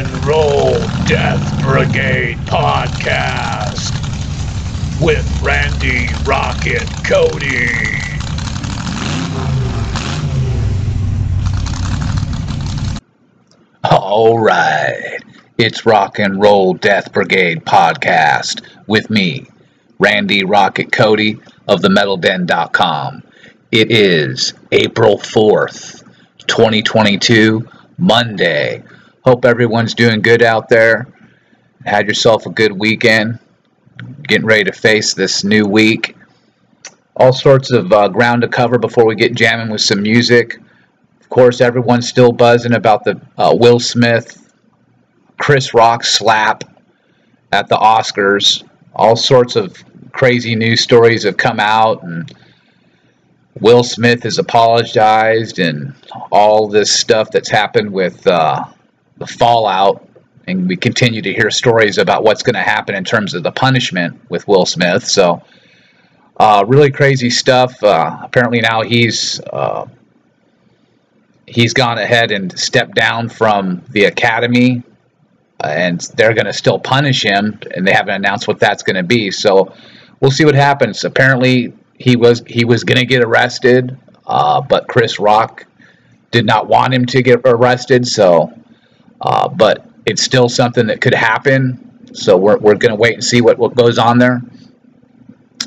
and Roll Death Brigade podcast with Randy Rocket Cody. All right, it's Rock and Roll Death Brigade podcast with me, Randy Rocket Cody of TheMetalDen.com. It is April 4th, 2022, Monday. Hope everyone's doing good out there. Had yourself a good weekend. Getting ready to face this new week. All sorts of ground to cover before we get jamming with some music. Of course, everyone's still buzzing about the Will Smith, Chris Rock slap at the Oscars. All sorts of crazy news stories have come out, and Will Smith has apologized, and all this stuff that's happened with the fallout, and we continue to hear stories about what's going to happen in terms of the punishment with Will Smith. So really crazy stuff. Apparently now he's gone ahead and stepped down from the Academy, and they're going to still punish him, and they haven't announced what that's going to be. So we'll see what happens. Apparently he was going to get arrested, but Chris Rock did not want him to get arrested. So, but it's still something that could happen. So we're going to wait and see what goes on there.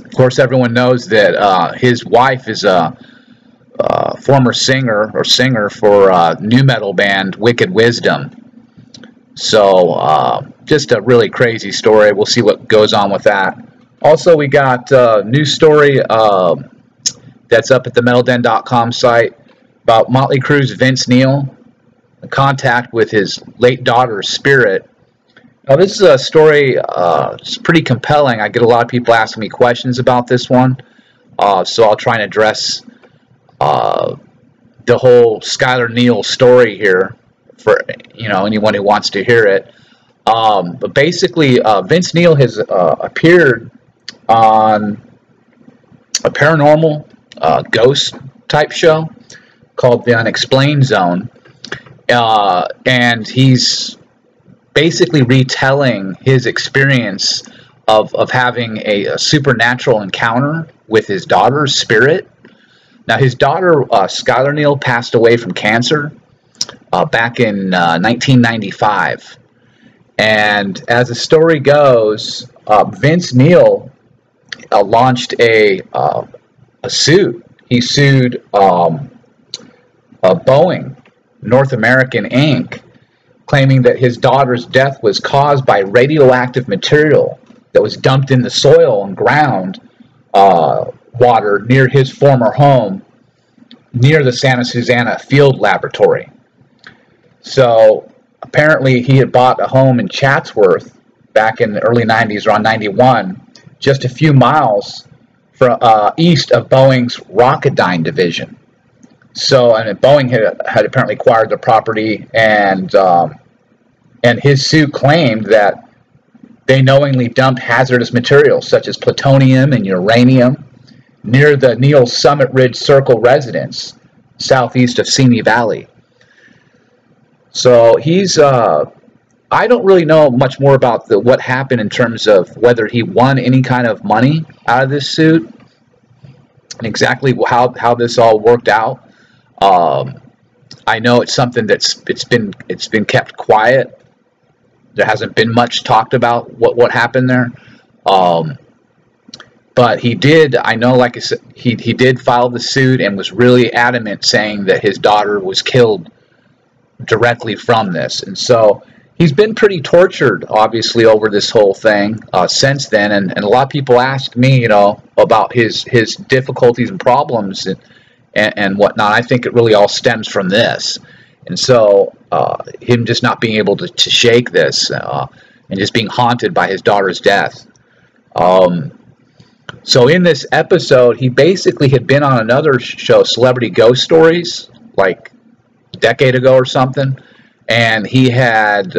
Of course, everyone knows that his wife is a former singer for new metal band Wicked Wisdom. So just a really crazy story. We'll see what goes on with that. Also, we got a news story that's up at the TheMetalDen.com site about Motley Crue's Vince Neil, in contact with his late daughter's spirit. Now, this is a story it's pretty compelling. I get a lot of people asking me questions about this one, so I'll try and address the whole Skylar Neil story here for anyone who wants to hear it. But basically, Vince Neil has appeared on a paranormal ghost type show called The Unexplained Zone, and he's basically retelling his experience of having a supernatural encounter with his daughter's spirit. Now, his daughter, Skylar Neil, passed away from cancer back in 1995. And as the story goes, Vince Neil launched a suit. He sued Boeing, North American, Inc., claiming that his daughter's death was caused by radioactive material that was dumped in the soil and ground water near his former home, near the Santa Susana Field Laboratory. So apparently, he had bought a home in Chatsworth back in the early 90s, around 91, just a few miles from east of Boeing's Rocketdyne division. So, and Boeing had apparently acquired the property, and his suit claimed that they knowingly dumped hazardous materials such as plutonium and uranium near the Neil Summit Ridge Circle residence, southeast of Simi Valley. So he's, I don't really know much more about what happened in terms of whether he won any kind of money out of this suit and exactly how this all worked out. I know it's something that's been kept quiet. There hasn't been much talked about what happened there. But he did, I know, like I said, he did file the suit and was really adamant saying that his daughter was killed directly from this. And so he's been pretty tortured, obviously, over this whole thing since then, and a lot of people ask me about his difficulties and problems and whatnot. I think it really all stems from this, and so him just not being able to shake this and just being haunted by his daughter's death. So in this episode, he basically had been on another show, Celebrity Ghost Stories, like a decade ago or something, and he had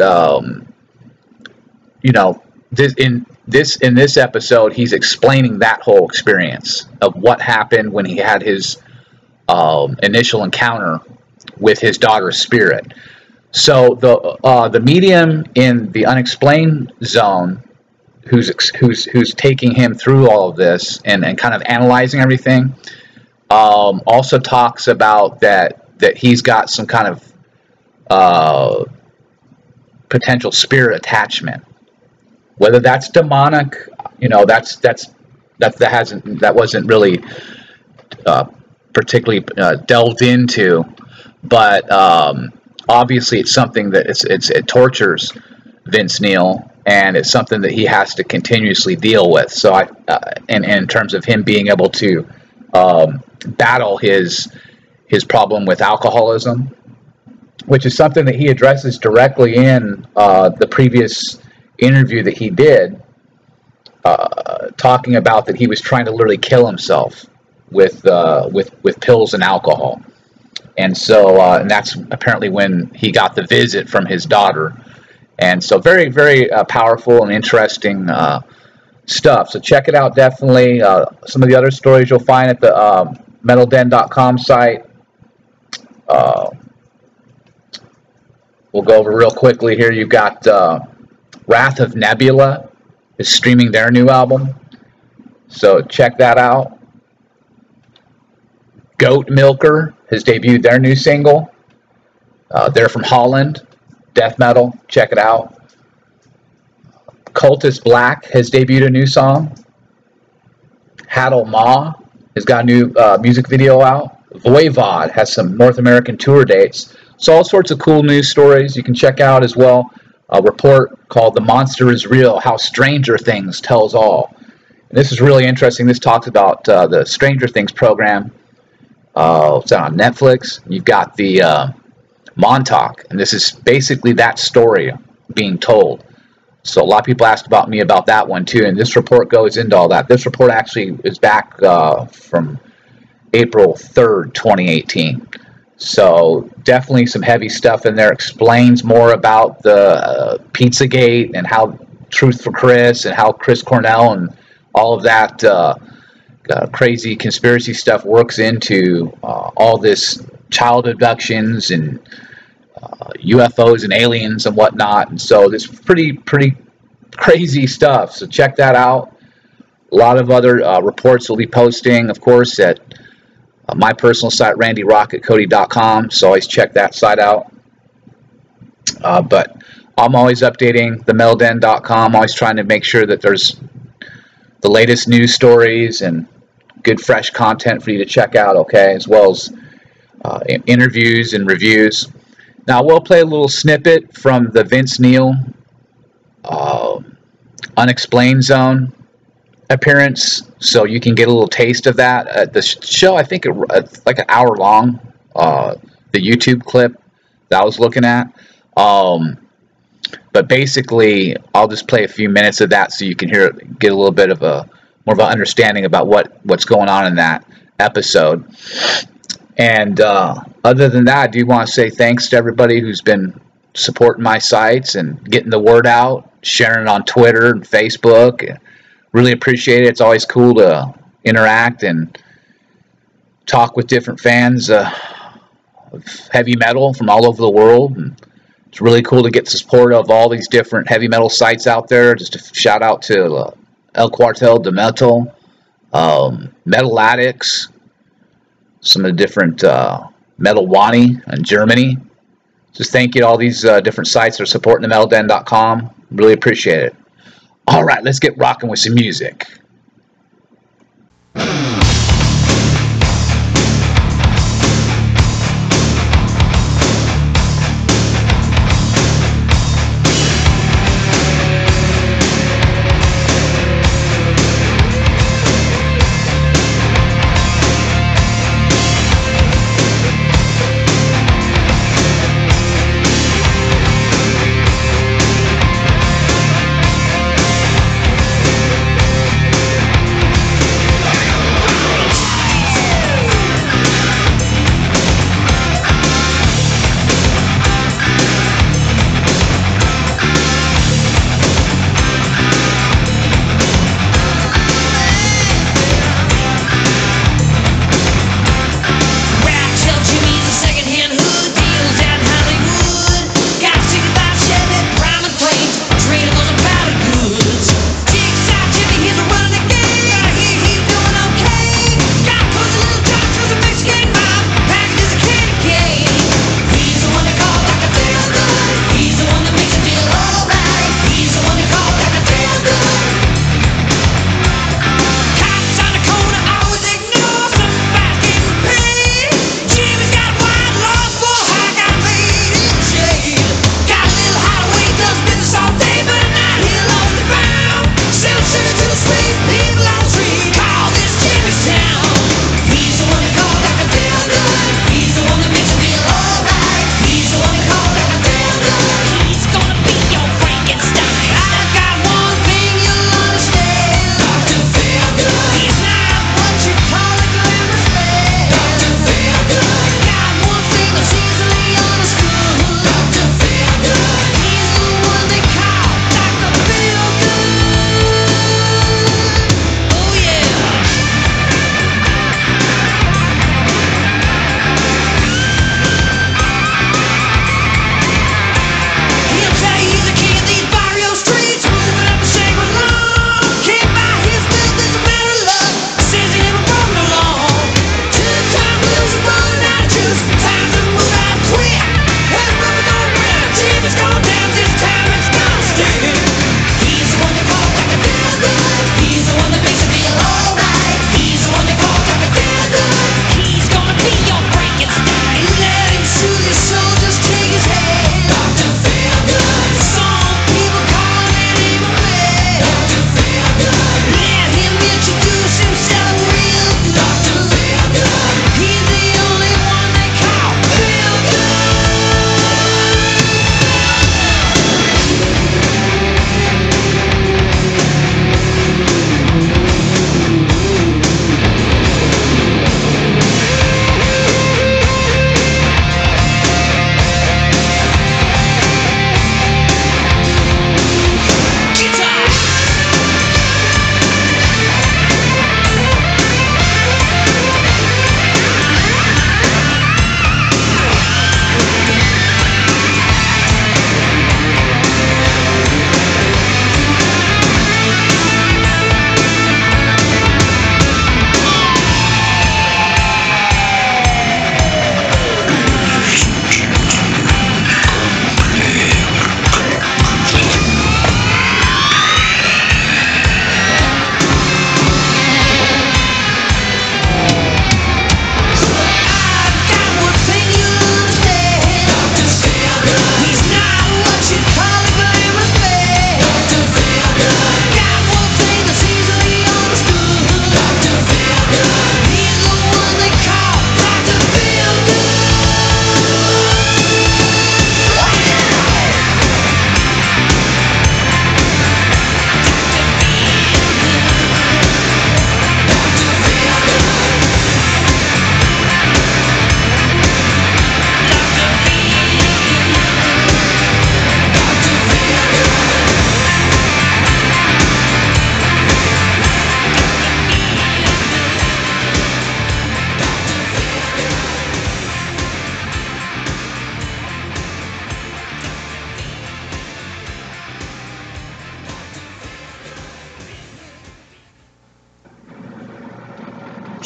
in this episode he's explaining that whole experience of what happened when he had his initial encounter with his daughter's spirit. So the medium in the Unexplained Zone, who's taking him through all of this and kind of analyzing everything, also talks about that he's got some kind of potential spirit attachment, whether that's demonic, you know, that wasn't really particularly delved into, but obviously it's something that it tortures Vince Neil, and it's something that he has to continuously deal with. So in terms of him being able to battle his problem with alcoholism, which is something that he addresses directly in the previous interview that he did, talking about that he was trying to literally kill himself with pills and alcohol. And so and that's apparently when he got the visit from his daughter. And so very, very powerful and interesting stuff. So check it out, definitely. Some of the other stories you'll find at the TheMetalDen.com site. We'll go over real quickly here. You've got Wrath of Nebula is streaming their new album, so check that out. Goat Milker has debuted their new single. They're from Holland. Death metal, check it out. Cultist Black has debuted a new song. Haddle Ma has got a new music video out. Voivod has some North American tour dates. So all sorts of cool news stories you can check out as well. A report called The Monster is Real, How Stranger Things Tells All. And this is really interesting. This talks about the Stranger Things program. It's on Netflix. You've got the Montauk, and this is basically that story being told. So a lot of people asked about me about that one too, and this report goes into all that. This report actually is back from April 3rd, 2018. So definitely some heavy stuff in there. Explains more about the Pizzagate and how Truth for Chris and how Chris Cornell and all of that crazy conspiracy stuff works into all this child abductions and UFOs and aliens and whatnot. And so it's pretty crazy stuff. So check that out. A lot of other reports will be posting, of course, at my personal site, RandyRocketCody.com. So always check that site out. But I'm always updating TheMetalDen.com, always trying to make sure that there's the latest news stories and good, fresh content for you to check out, okay, as well as interviews and reviews. Now, we'll play a little snippet from the Vince Neil Unexplained Zone appearance, so you can get a little taste of that. The show, I think, it's like an hour long, the YouTube clip that I was looking at. But basically, I'll just play a few minutes of that so you can hear it, get a little bit of a more of an understanding about what's going on in that episode. And other than that, I do want to say thanks to everybody who's been supporting my sites and getting the word out, sharing it on Twitter and Facebook. Really appreciate it. It's always cool to interact and talk with different fans of heavy metal from all over the world. And it's really cool to get the support of all these different heavy metal sites out there. Just a shout out to El Quartel de Metal, Metal Addicts, some of the different Metal Wani in Germany. Just thank you to all these different sites that are supporting TheMetalDen.com. Really appreciate it. All right, let's get rocking with some music.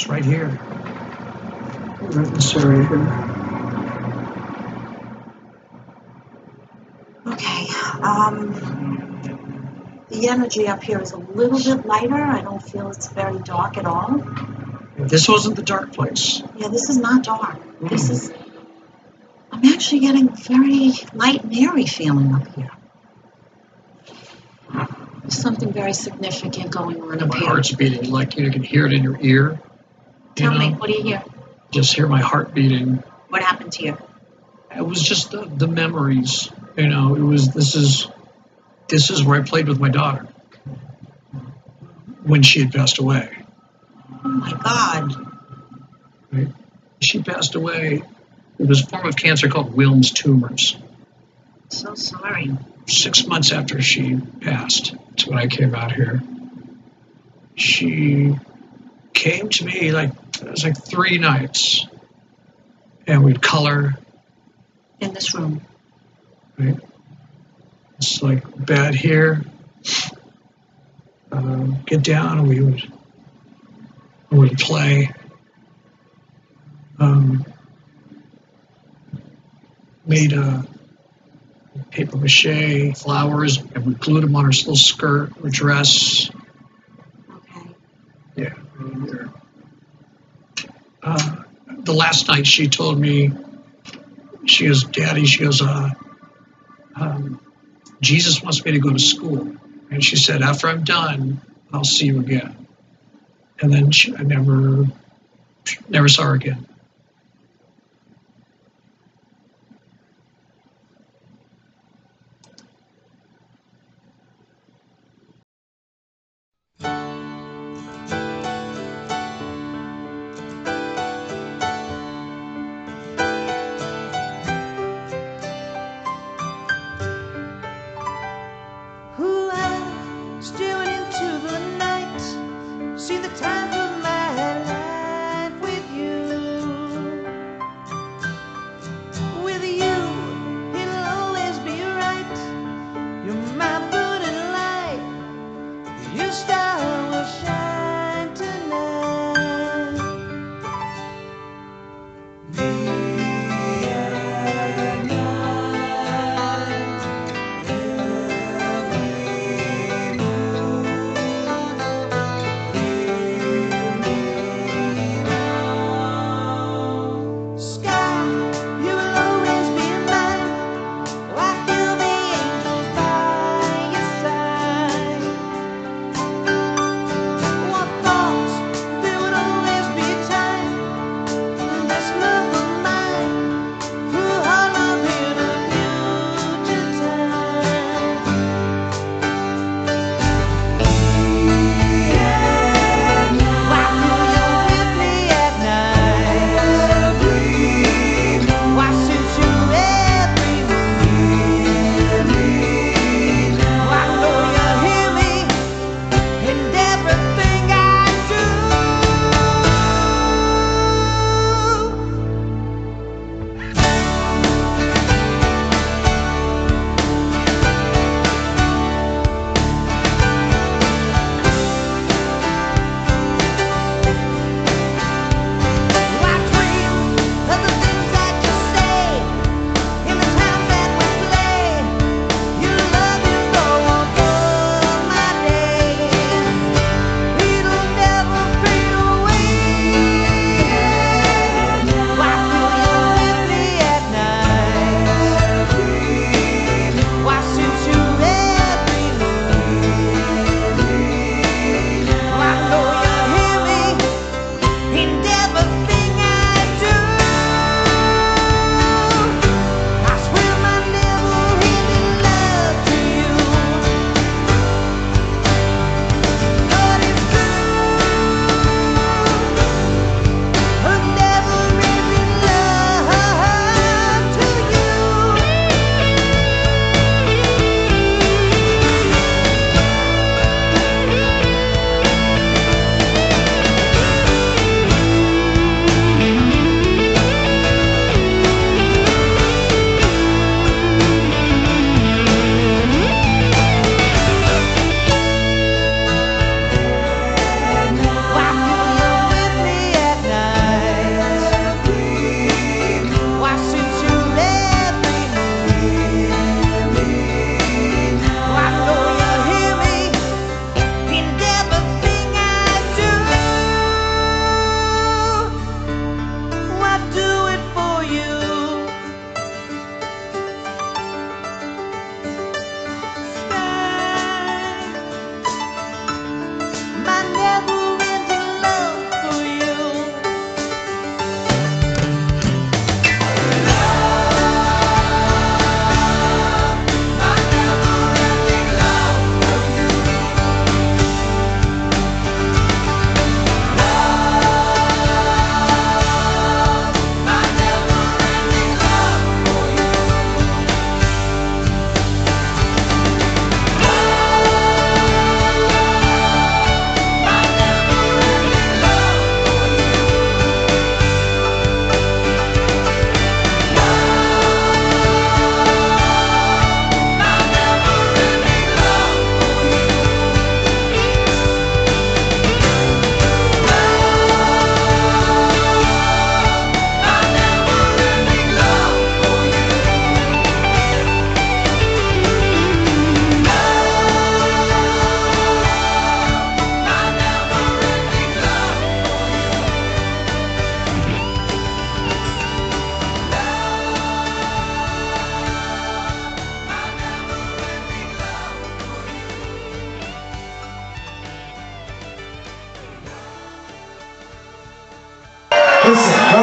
right here. Right in this area here. Okay. The energy up here is a little bit lighter. I don't feel it's very dark at all. This wasn't the dark place. Yeah, this is not dark. Mm-hmm. This is, I'm actually getting very light and airy feeling up here. There's something very significant going on up here. My heart's beating, like you can hear it in your ear. Tell me, what do you hear? Just hear my heart beating. What happened to you? It was just the memories, you know. It was, this is where I played with my daughter when she had passed away. Oh my God. Right. She passed away. It was a form of cancer called Wilms tumors. So sorry. 6 months after she passed, that's when I came out here. She came to me like, it was like 3 nights. And we'd color. In this room. Right. It's like bed here. Get down and we would... we'd play. Made paper mache flowers, and we glued them on her little skirt or dress. Okay. Yeah. The last night she told me, she goes, "Daddy," she goes, "Jesus wants me to go to school," and she said, "After I'm done, I'll see you again." And then I never saw her again. See the time of my life with you.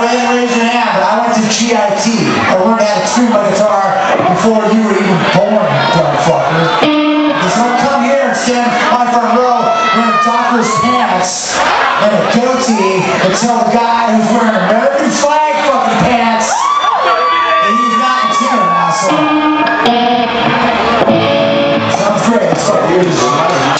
I didn't raise your hand, but I went to GIT. I learned how to tune my guitar before you were even born, motherfucker. Because I come here and stand on front row wearing doctor's pants and a goatee and tell the guy who's wearing an American flag fucking pants that he's not in tune, asshole. So I'm afraid that's what it is.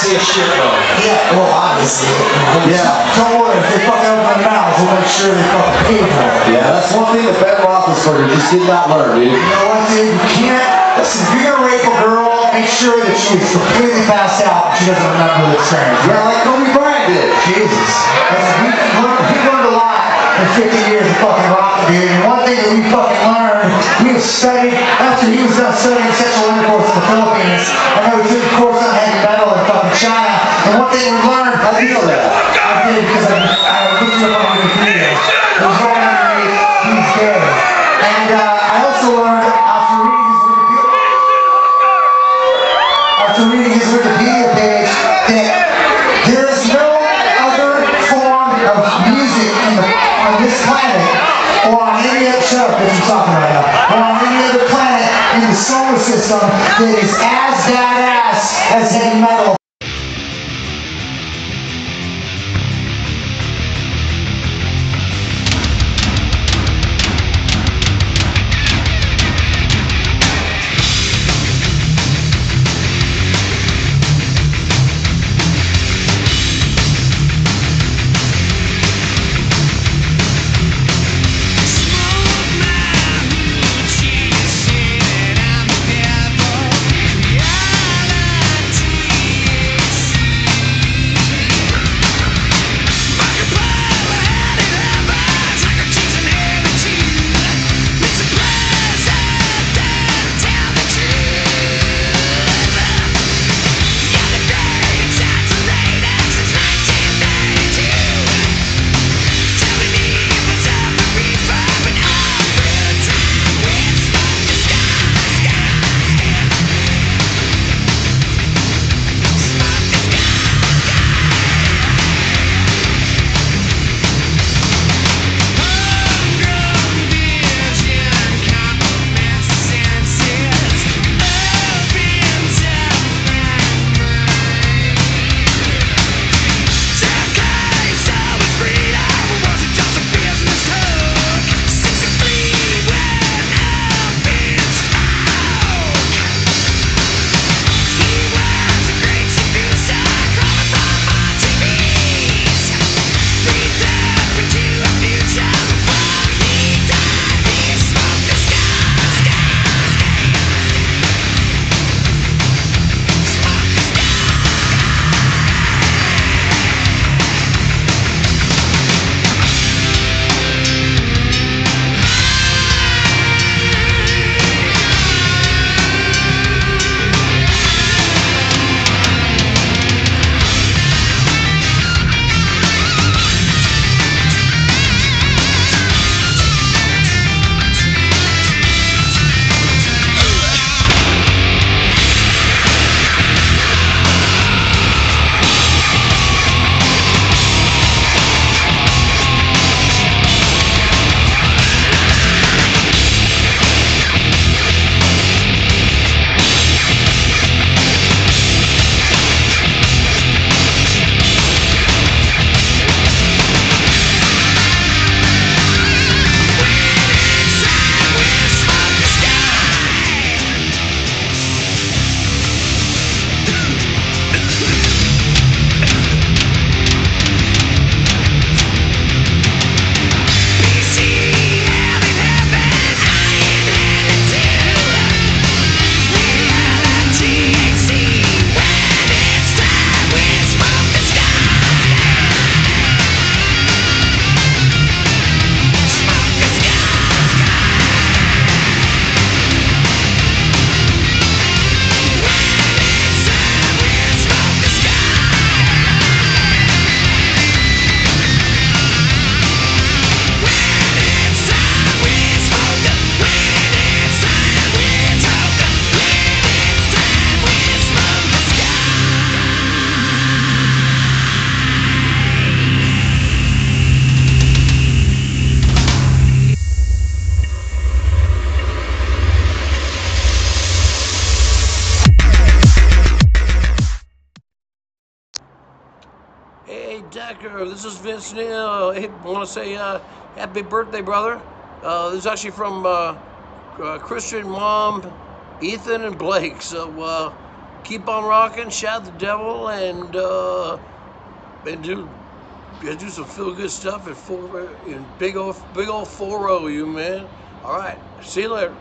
obviously a shitbone. Yeah, well, obviously. Yeah. Don't worry, if they fuck out my mouth, we'll make sure they fucking pay for it. Yeah, that's one thing that Ben Roethlisberger just did not learn, dude. You know one thing, you can't, listen, if you're gonna rape a girl, make sure that she was completely passed out and she doesn't remember the train. Yeah, like Kobe Bryant did. Jesus. We learned a lot in 50 years of fucking rock, dude. And one thing that we fucking learned, we have studied, after he was done studying sexual intercourse in the Philippines, and then we took a course on heavy metal in fucking China. And one thing we learned, I feel that. I did because I looked it up on Wikipedia. It was right underneath, he's gay. And I also learned, reading his Wikipedia page, that there is no other form of music on this planet, or on any other planet in the solar system that is as badass as heavy metal. This is Vince Neil. I want to say happy birthday, brother. This is actually from Christian, Mom, Ethan, and Blake. So keep on rocking, shout the devil, and do some feel good stuff at big old 4-0, you man. All right, see you later.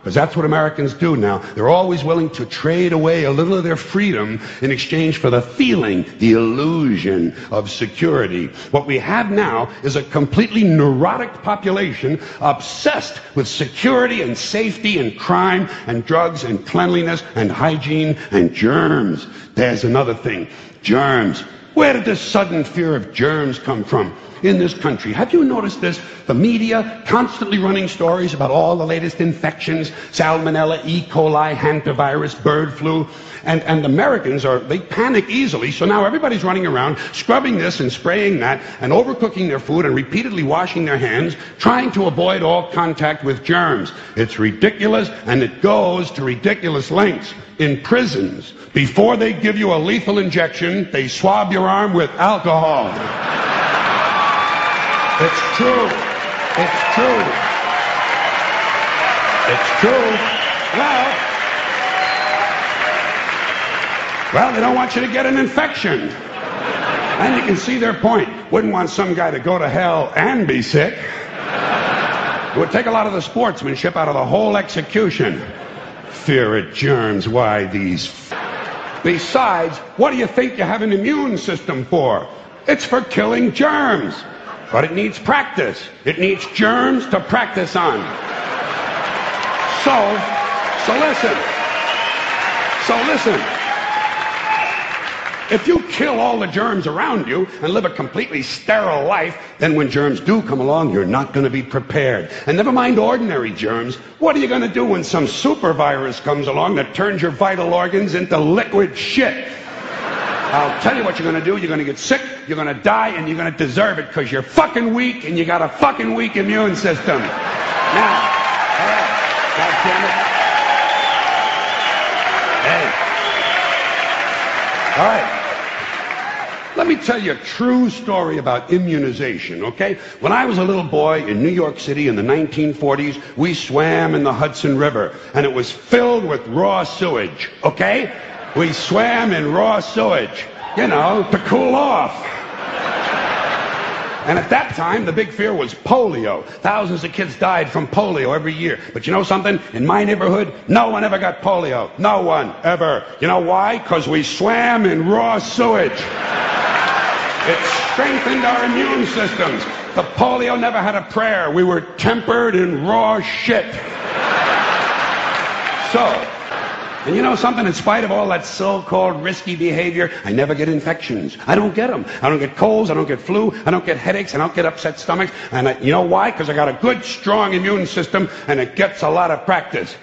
Because that's what Americans do now. They're always willing to trade away a little of their freedom in exchange for the feeling, the illusion of security. What we have now is a completely neurotic population obsessed with security and safety and crime and drugs and cleanliness and hygiene and germs. There's another thing. Germs. Where did this sudden fear of germs come from? In this country. Have you noticed this? The media constantly running stories about all the latest infections, salmonella, E. coli, hantavirus, bird flu, and Americans they panic easily, so now everybody's running around scrubbing this and spraying that and overcooking their food and repeatedly washing their hands, trying to avoid all contact with germs. It's ridiculous, and it goes to ridiculous lengths. in prisons, before they give you a lethal injection, they swab your arm with alcohol. It's true. It's true. It's true. Well, they don't want you to get an infection. And you can see their point. Wouldn't want some guy to go to hell and be sick. It would take a lot of the sportsmanship out of the whole execution. Fear of germs, why these Besides, what do you think you have an immune system for? It's for killing germs. But it needs practice. It needs germs to practice on. So listen. If you kill all the germs around you and live a completely sterile life, then when germs do come along, you're not going to be prepared. And never mind ordinary germs. What are you going to do when some super virus comes along that turns your vital organs into liquid shit? I'll tell you what you're going to do. You're going to get sick, you're going to die, and you're going to deserve it because you're fucking weak and you got a fucking weak immune system. Now, all right, God damn it. Hey. All right. Let me tell you a true story about immunization, okay? When I was a little boy in New York City in the 1940s, we swam in the Hudson River, and it was filled with raw sewage, okay? We swam in raw sewage, you know, to cool off. And at that time, the big fear was polio. Thousands of kids died from polio every year. But you know something? In my neighborhood, no one ever got polio. No one, ever. You know why? Because we swam in raw sewage. It strengthened our immune systems. The polio never had a prayer. We were tempered in raw shit. So, and you know something? In spite of all that so-called risky behavior, I never get infections. I don't get them. I don't get colds. I don't get flu. I don't get headaches. I don't get upset stomachs. And you know why? Because I got a good, strong immune system, and it gets a lot of practice.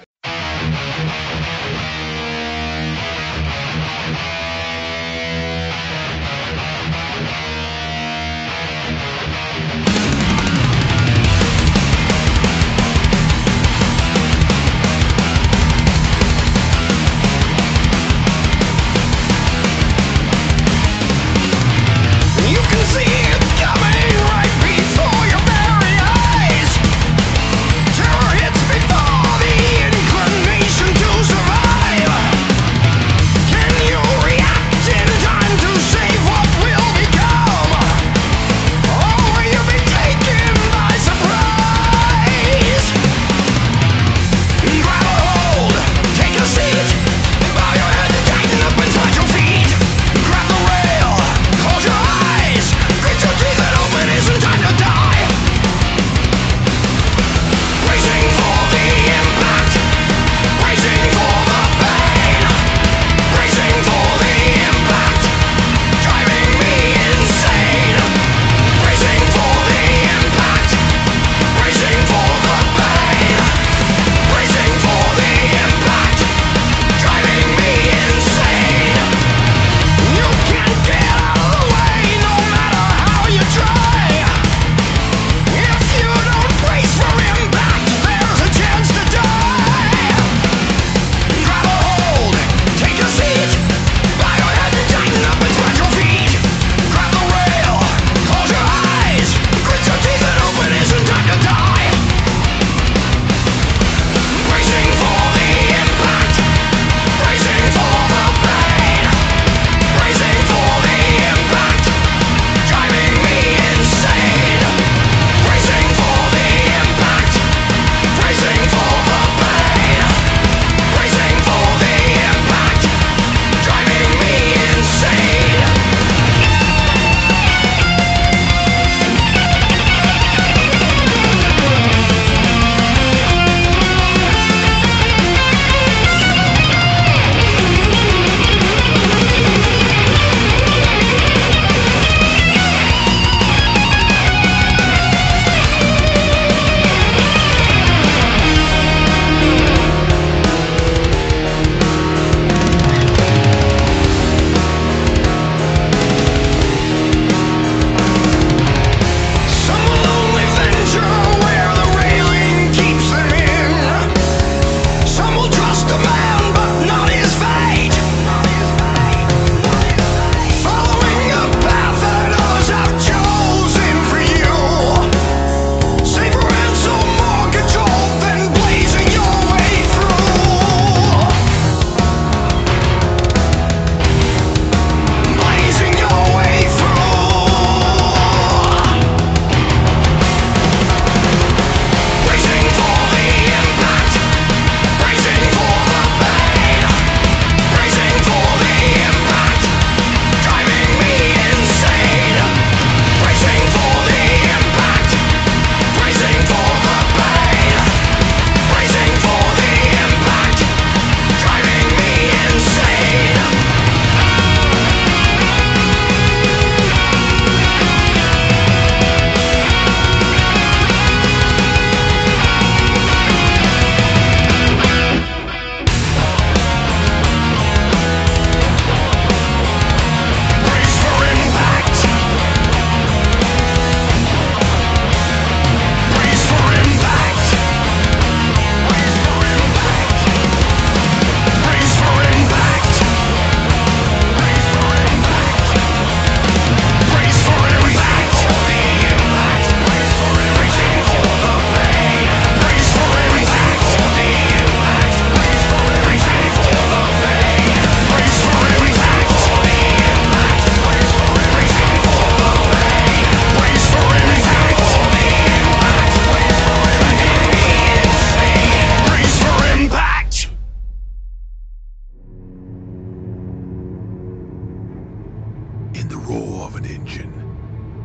roar of an engine,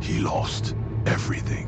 he lost everything.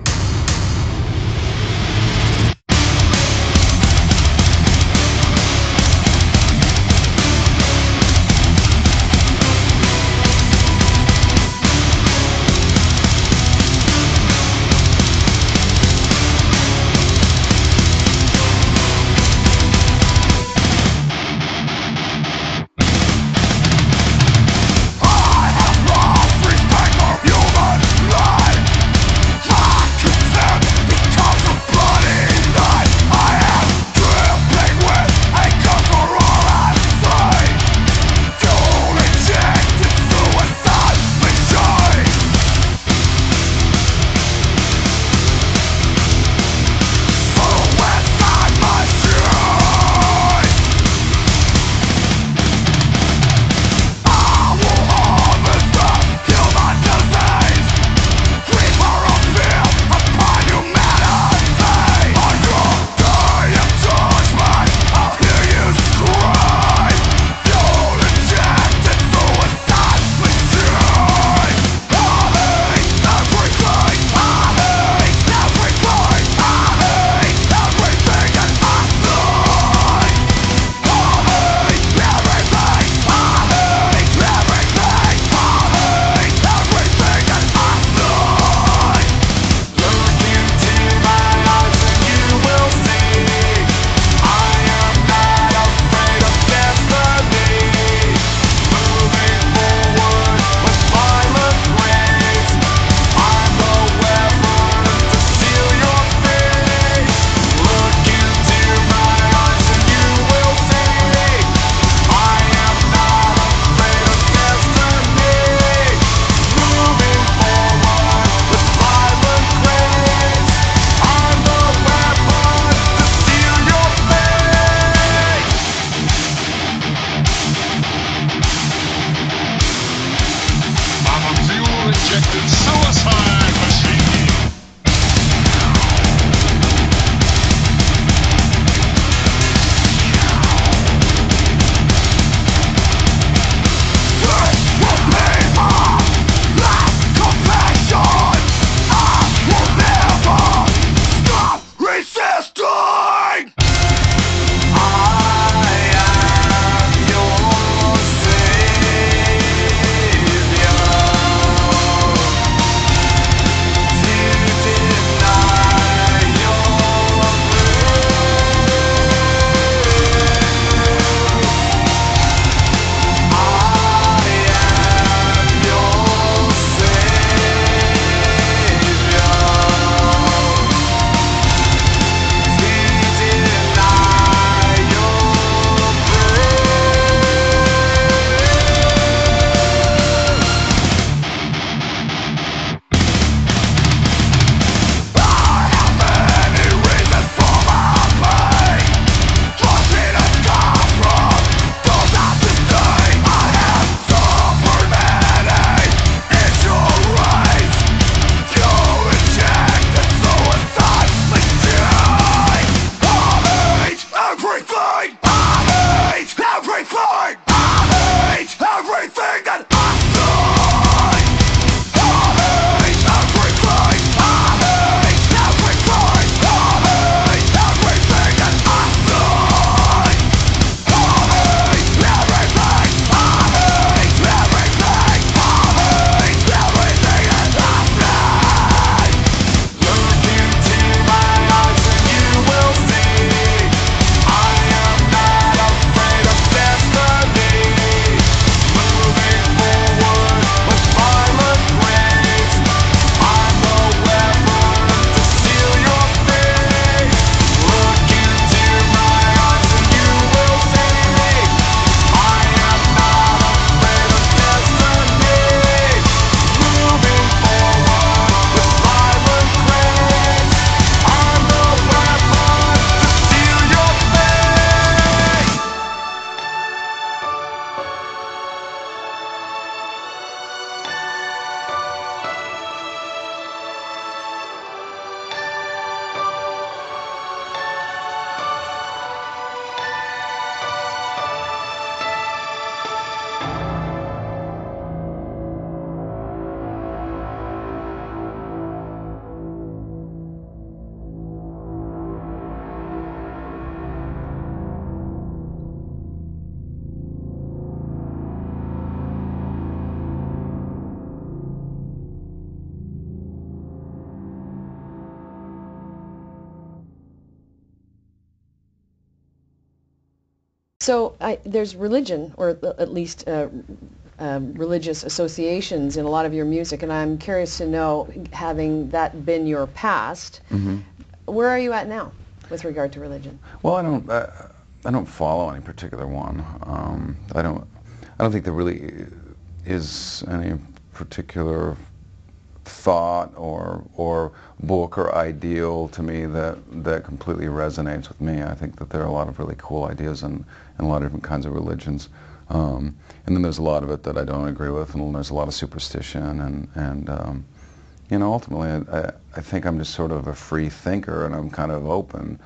So there's religion, or at least religious associations in a lot of your music, and I'm curious to know, having that been your past, where are you at now with regard to religion? Well, I don't follow any particular one. I don't think there really is any particular thought or book or ideal to me that completely resonates with me. I think that there are a lot of really cool ideas in a lot of different kinds of religions. And then there's a lot of it that I don't agree with, and there's a lot of superstition, and you know, ultimately I think I'm just sort of a free thinker, and I'm kind of open.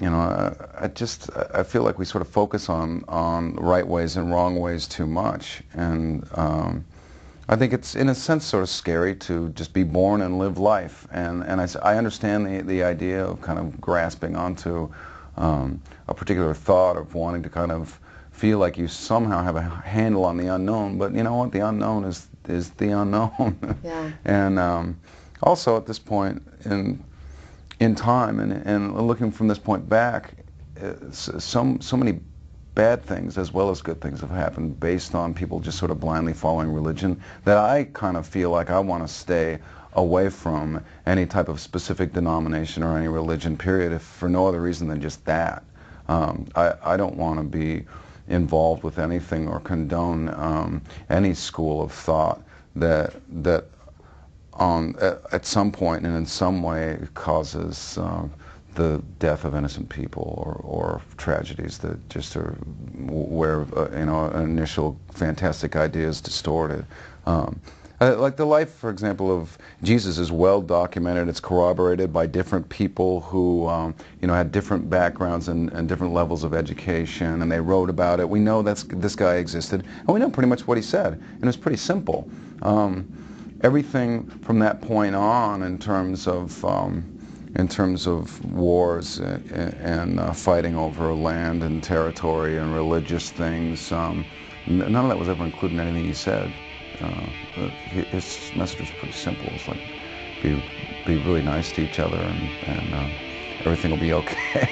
You know, I feel like we sort of focus on right ways and wrong ways too much, and I think it's in a sense sort of scary to just be born and live life, and I understand the idea of kind of grasping onto a particular thought, of wanting to kind of feel like you somehow have a handle on the unknown, but you know what, the unknown is the unknown. Yeah. And also at this point in time, and looking from this point back, so many bad things as well as good things have happened based on people just sort of blindly following religion, that I kind of feel like I want to stay away from any type of specific denomination or any religion, period, if for no other reason than just that. I don't want to be involved with anything or condone any school of thought that at some point and in some way causes the death of innocent people or tragedies that just are where you know, initial fantastic idea is distorted. Like the life, for example, of Jesus is well documented. It's corroborated by different people who, you know, had different backgrounds and different levels of education, and they wrote about it. We know that this guy existed, and we know pretty much what he said, and it's pretty simple. Everything from that point on, in terms of wars and fighting over land and territory and religious things, none of that was ever included in anything he said. His message was pretty simple. It's like, be really nice to each other, and everything will be okay.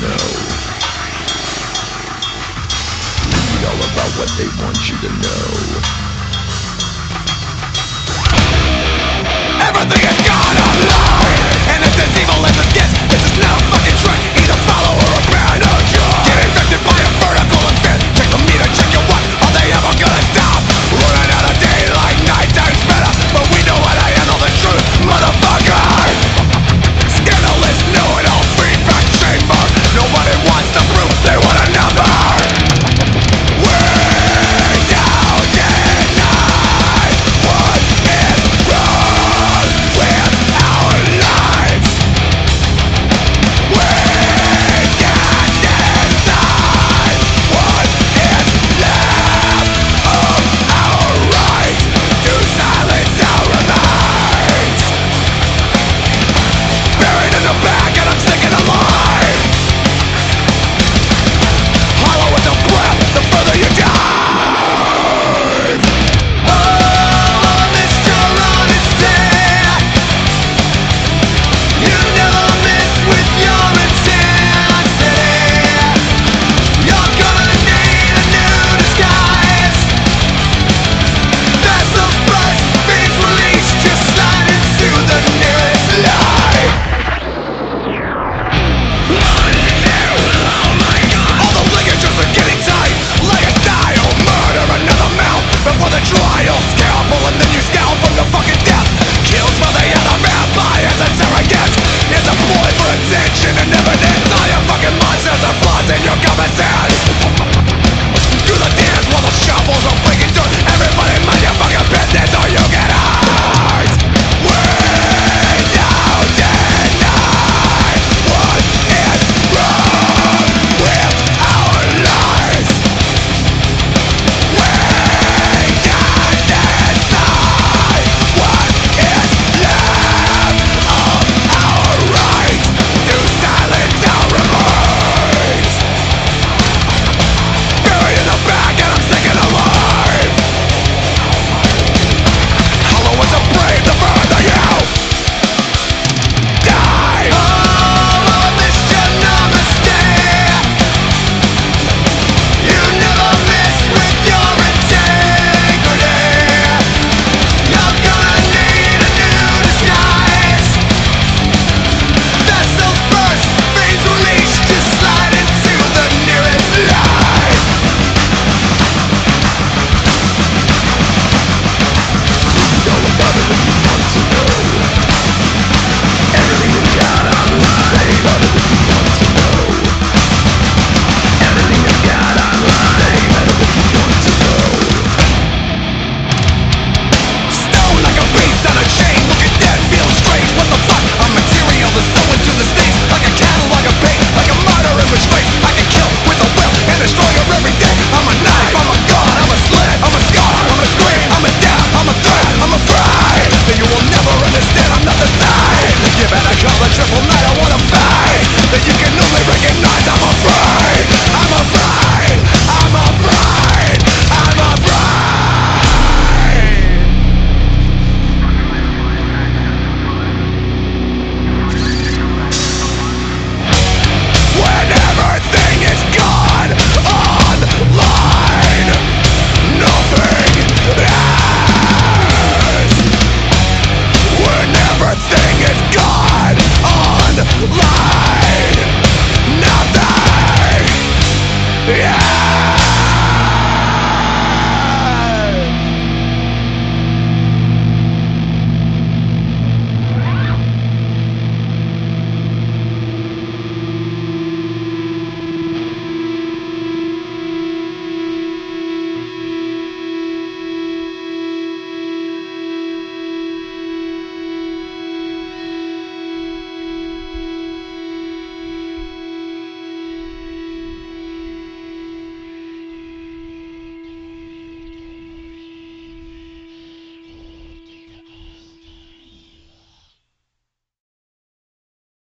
know. Read all about what they want you to know. Everything has gone online, and it's as evil as it gets. This is no fucking trick, either follow or a brand of joy. Get infected by a vertical offense. Check the meter, check your watch. Are they ever gonna stop? Running out of daylight, night time's better, but we know how to handle the truth, motherfucker. Nobody wants the proof, they want a number. We don't deny what is wrong with our lives. We can't decide what is left of our right to silence our remains. Buried in the back and I'm sticking alive. You die! Trial, scalpel, and then you scowl from the fucking death. Killed by the other vampire as a surrogate. It's a ploy for attention and evidence. All your fucking monsters are flaws in your common sense. Do the dance while the shovels are.